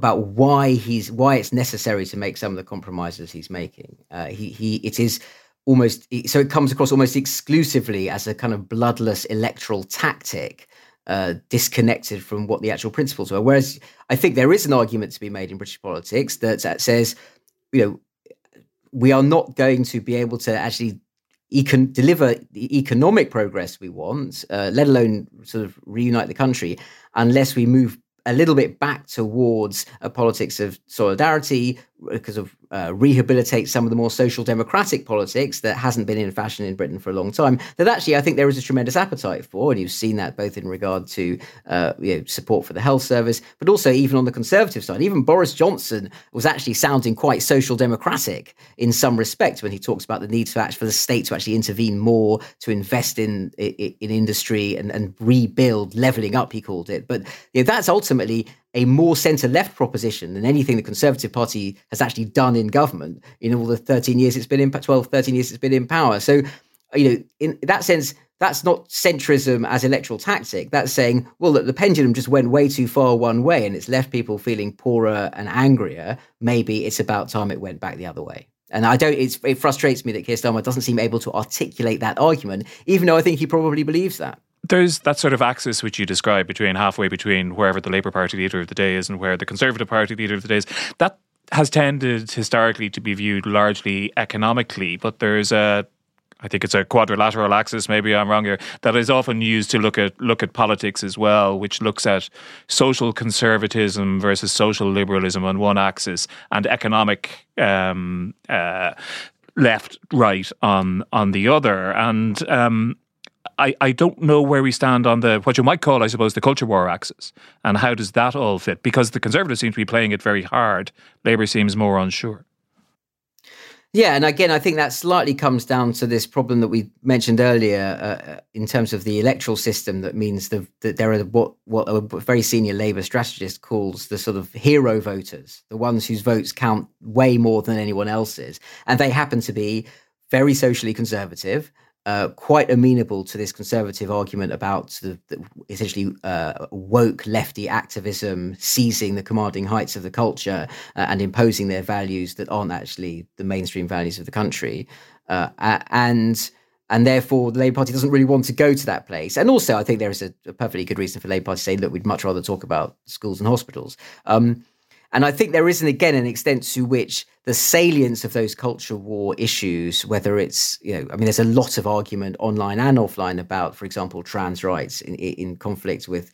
why it's necessary to make some of the compromises he's making. It comes across almost exclusively as a kind of bloodless electoral tactic, disconnected from what the actual principles were. Whereas I think there is an argument to be made in British politics that says, we are not going to be able to actually deliver the economic progress we want, let alone sort of reunite the country, unless we move a little bit back towards a politics of solidarity, because of rehabilitate some of the more social democratic politics that hasn't been in fashion in Britain for a long time, that actually I think there is a tremendous appetite for, and you've seen that both in regard to support for the health service, but also even on the Conservative side. Even Boris Johnson was actually sounding quite social democratic in some respects when he talks about the need for the state to actually intervene more, to invest in industry and rebuild, levelling up, he called it. But that's ultimately a more centre-left proposition than anything the Conservative Party has actually done in government in all the 13 years it's been in power. So, in that sense, that's not centrism as electoral tactic. That's saying, well, look, the pendulum just went way too far one way and it's left people feeling poorer and angrier. Maybe it's about time it went back the other way. And it frustrates me that Keir Starmer doesn't seem able to articulate that argument, even though I think he probably believes that. There's that sort of axis which you describe halfway between wherever the Labour Party leader of the day is and where the Conservative Party leader of the day is. That has tended historically to be viewed largely economically, but there's I think it's a quadrilateral axis, maybe I'm wrong here, that is often used to look at politics as well, which looks at social conservatism versus social liberalism on one axis and economic left-right on the other. And I don't know where we stand on what you might call, I suppose, the culture war axis, and how does that all fit? Because the Conservatives seem to be playing it very hard. Labour seems more unsure. Yeah, and again, I think that slightly comes down to this problem that we mentioned earlier in terms of the electoral system. That means that there are what a very senior Labour strategist calls the sort of hero voters, the ones whose votes count way more than anyone else's. And they happen to be very socially conservative, quite amenable to this conservative argument about essentially woke lefty activism seizing the commanding heights of the culture and imposing their values that aren't actually the mainstream values of the country. And therefore, the Labour Party doesn't really want to go to that place. And also, I think there is a perfectly good reason for the Labour Party to say, look, we'd much rather talk about schools and hospitals. And I think there is, an extent to which the salience of those culture war issues, whether it's, there's a lot of argument online and offline about, for example, trans rights in conflict with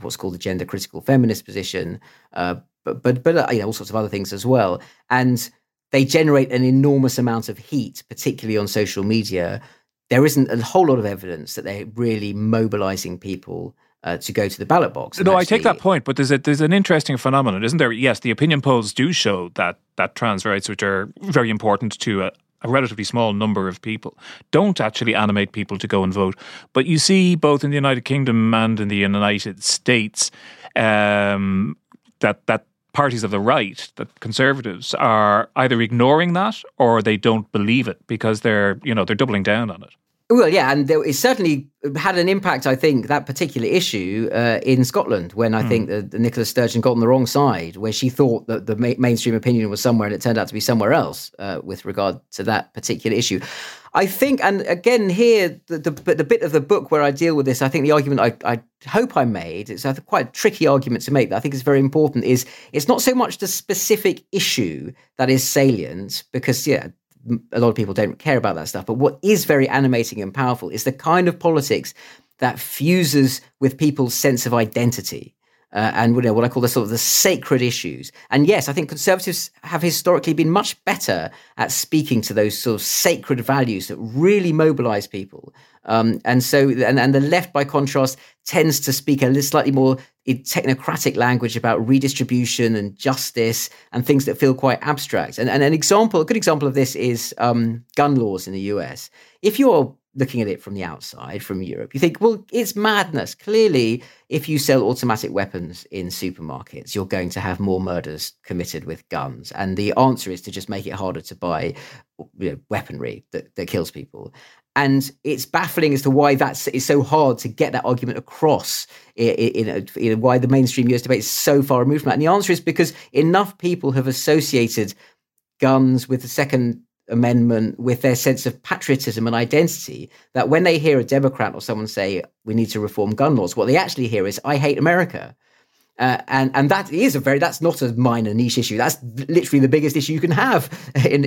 what's called the gender critical feminist position, but all sorts of other things as well. And they generate an enormous amount of heat, particularly on social media. There isn't a whole lot of evidence that they're really mobilizing people to go to the ballot box. No, I take that point, but there's an interesting phenomenon, isn't there? Yes, the opinion polls do show that trans rights, which are very important to a relatively small number of people, don't actually animate people to go and vote. But you see both in the United Kingdom and in the United States that parties of the right, that conservatives, are either ignoring that or they don't believe it because they're doubling down on it. Well, yeah, and it certainly had an impact, I think, that particular issue in Scotland when I think the Nicola Sturgeon got on the wrong side, where she thought that the mainstream opinion was somewhere and it turned out to be somewhere else with regard to that particular issue. I think, and again here, the bit of the book where I deal with this, I think the argument I hope I made, it's quite a tricky argument to make that I think is very important, is it's not so much the specific issue that is salient because, a lot of people don't care about that stuff. But what is very animating and powerful is the kind of politics that fuses with people's sense of identity. and you know, what I call the sort of the sacred issues. And yes, I think Conservatives have historically been much better at speaking to those sort of sacred values that really mobilise people. And the left, by contrast, tends to speak a slightly more technocratic language about redistribution and justice and things that feel quite abstract. And a good example of this is gun laws in the US. If you're looking at it from the outside, from Europe, you think, well, it's madness. Clearly, if you sell automatic weapons in supermarkets, you're going to have more murders committed with guns. And the answer is to just make it harder to buy, you know, weaponry that kills people. And it's baffling as to why it's so hard to get that argument across, why the mainstream US debate is so far removed from that. And the answer is because enough people have associated guns with the Second Amendment, with their sense of patriotism and identity, that when they hear a Democrat or someone say, we need to reform gun laws, what they actually hear is, I hate America. And that is that's not a minor niche issue. That's literally the biggest issue you can have in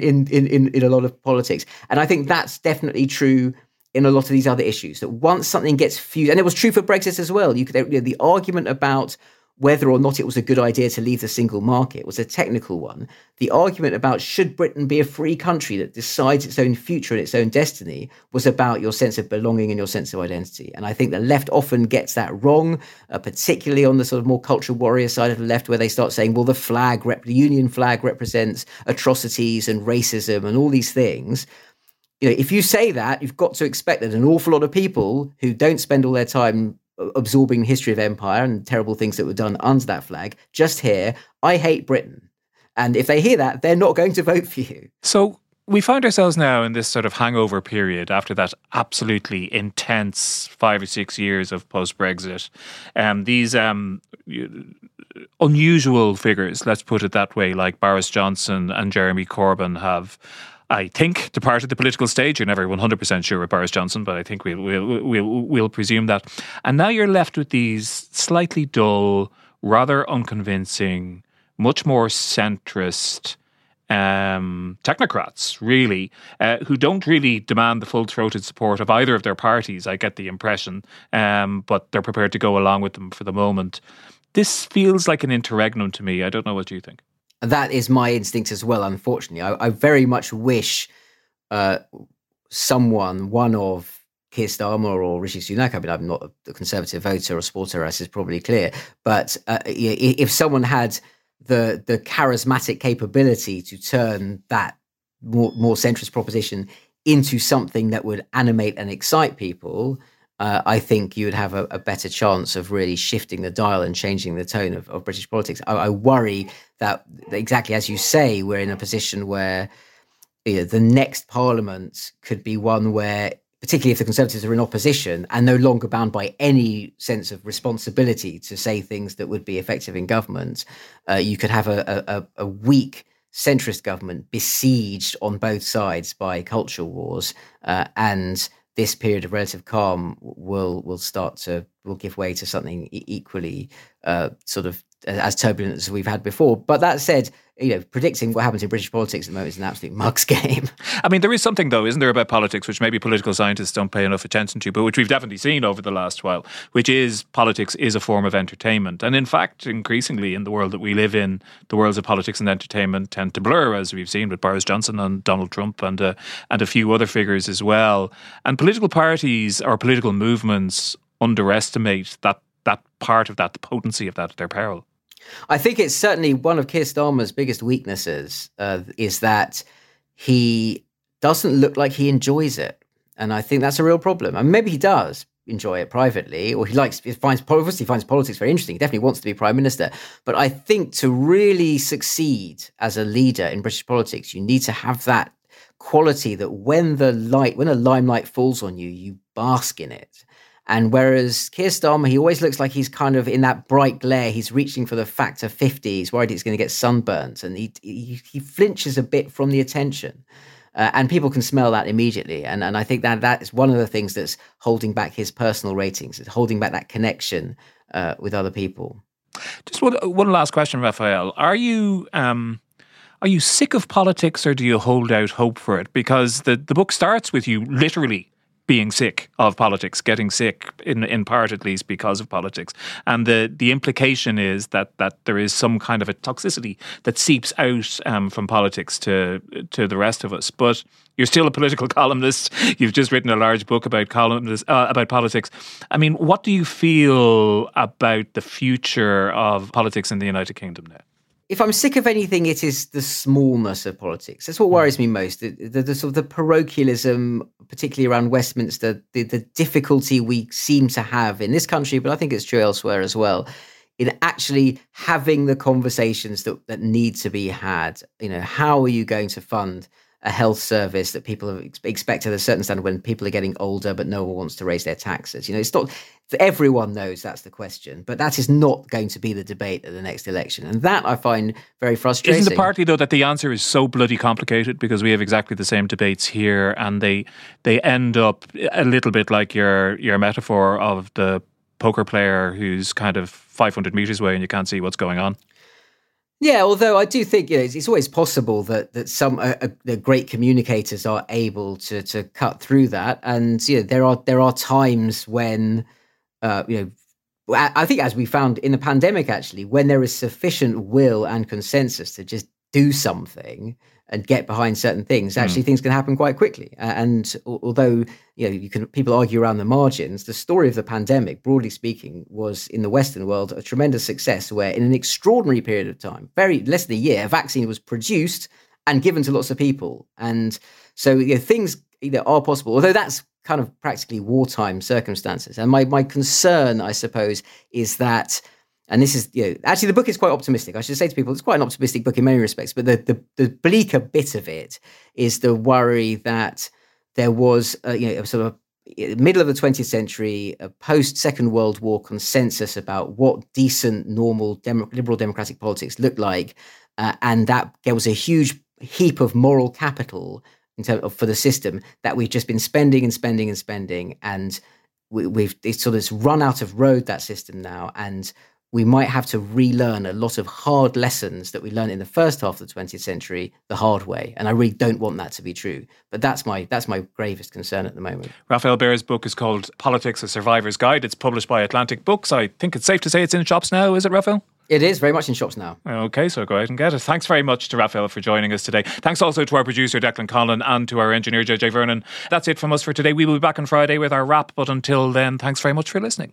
a lot of politics. And I think that's definitely true in a lot of these other issues, that once something gets fused, and it was true for Brexit as well, the argument about whether or not it was a good idea to leave the single market was a technical one. The argument about should Britain be a free country that decides its own future and its own destiny was about your sense of belonging and your sense of identity. And I think the left often gets that wrong, particularly on the sort of more culture warrior side of the left, where they start saying, well, the Union flag represents atrocities and racism and all these things. You know, if you say that, you've got to expect that an awful lot of people who don't spend all their time absorbing history of empire and terrible things that were done under that flag just hear, I hate Britain. And if they hear that, they're not going to vote for you. So we find ourselves now in this sort of hangover period after that absolutely intense 5 or 6 years of post-Brexit. These unusual figures, let's put it that way, like Boris Johnson and Jeremy Corbyn have, I think, departed the political stage. You're never 100% sure with Boris Johnson, but I think we'll presume that. And now you're left with these slightly dull, rather unconvincing, much more centrist technocrats, really, who don't really demand the full-throated support of either of their parties, I get the impression, but they're prepared to go along with them for the moment. This feels like an interregnum to me. I don't know what you think. That is my instinct as well, unfortunately. I very much wish one of Keir Starmer or Rishi Sunak, I mean, I'm not a Conservative voter or supporter, as is probably clear, but if someone had the charismatic capability to turn that more centrist proposition into something that would animate and excite people, I think you would have a better chance of really shifting the dial and changing the tone of British politics. I worry that, exactly as you say, we're in a position where the next Parliament could be one where, particularly if the Conservatives are in opposition and no longer bound by any sense of responsibility to say things that would be effective in government, you could have a weak centrist government besieged on both sides by culture wars, and this period of relative calm will give way to something equally sort of as turbulent as we've had before. But that said, predicting what happens in British politics at the moment is an absolute mug's game. I mean, there is something, though, isn't there, about politics, which maybe political scientists don't pay enough attention to, but which we've definitely seen over the last while, which is politics is a form of entertainment. And in fact, increasingly in the world that we live in, the worlds of politics and entertainment tend to blur, as we've seen with Boris Johnson and Donald Trump and a few other figures as well. And political parties or political movements underestimate that part of that, the potency of that at their peril. I think it's certainly one of Keir Starmer's biggest weaknesses is that he doesn't look like he enjoys it. And I think that's a real problem. And maybe he does enjoy it privately, or he finds politics very interesting. He definitely wants to be prime minister. But I think to really succeed as a leader in British politics, you need to have that quality that when a limelight falls on you, you bask in it. And whereas Keir Starmer, he always looks like he's kind of in that bright glare. He's reaching for the factor 50. He's worried he's going to get sunburnt. And he flinches a bit from the attention. And people can smell that immediately. And I think that is one of the things that's holding back his personal ratings. It's holding back that connection with other people. Just one last question, Rafael. Are you sick of politics, or do you hold out hope for it? Because the book starts with you literally being sick of politics, getting sick in part at least because of politics. And the implication is that there is some kind of a toxicity that seeps out from politics to the rest of us. But you're still a political columnist. You've just written a large book about politics. I mean, what do you feel about the future of politics in the United Kingdom now? If I'm sick of anything, it is the smallness of politics. That's what worries me most. The sort of the parochialism, particularly around Westminster, the difficulty we seem to have in this country, but I think it's true elsewhere as well, in actually having the conversations that need to be had. You know, how are you going to fund a health service that people expect at a certain standard when people are getting older, but no one wants to raise their taxes? You know, it's not, everyone knows that's the question, but that is not going to be the debate at the next election. And that I find very frustrating. Isn't it partly, though, that the answer is so bloody complicated, because we have exactly the same debates here, and they end up a little bit like your metaphor of the poker player who's kind of 500 meters away and you can't see what's going on? Yeah, although I do think, you know, it's always possible that some great communicators are able to cut through that, and you know, there are times when you know, I think, as we found in the pandemic, actually, when there is sufficient will and consensus to just do something and get behind certain things, actually things can happen quite quickly. And although, you know, people argue around the margins, the story of the pandemic, broadly speaking, was in the Western world a tremendous success, where in an extraordinary period of time, less than a year, a vaccine was produced and given to lots of people. And so, you know, things, you know, are possible, although that's kind of practically wartime circumstances. And my concern, I suppose, is that, and this is, you know, actually the book is quite optimistic. I should say to people, it's quite an optimistic book in many respects, but the bleaker bit of it is the worry that there was, you know, a sort of middle of the 20th century, a post-Second World War consensus about what decent, normal, liberal democratic politics looked like. And that there was a huge heap of moral capital in terms of, for the system, that we've just been spending and spending and spending. And it's sort of run out of road, that system now. And we might have to relearn a lot of hard lessons that we learned in the first half of the 20th century the hard way. And I really don't want that to be true. But that's my gravest concern at the moment. Rafael Behr's book is called Politics, A Survivor's Guide. It's published by Atlantic Books. I think it's safe to say it's in shops now, is it, Rafael? It is very much in shops now. Okay, so go out and get it. Thanks very much to Rafael for joining us today. Thanks also to our producer, Declan Conlon, and to our engineer, JJ Vernon. That's it from us for today. We will be back on Friday with our wrap, but until then, thanks very much for listening.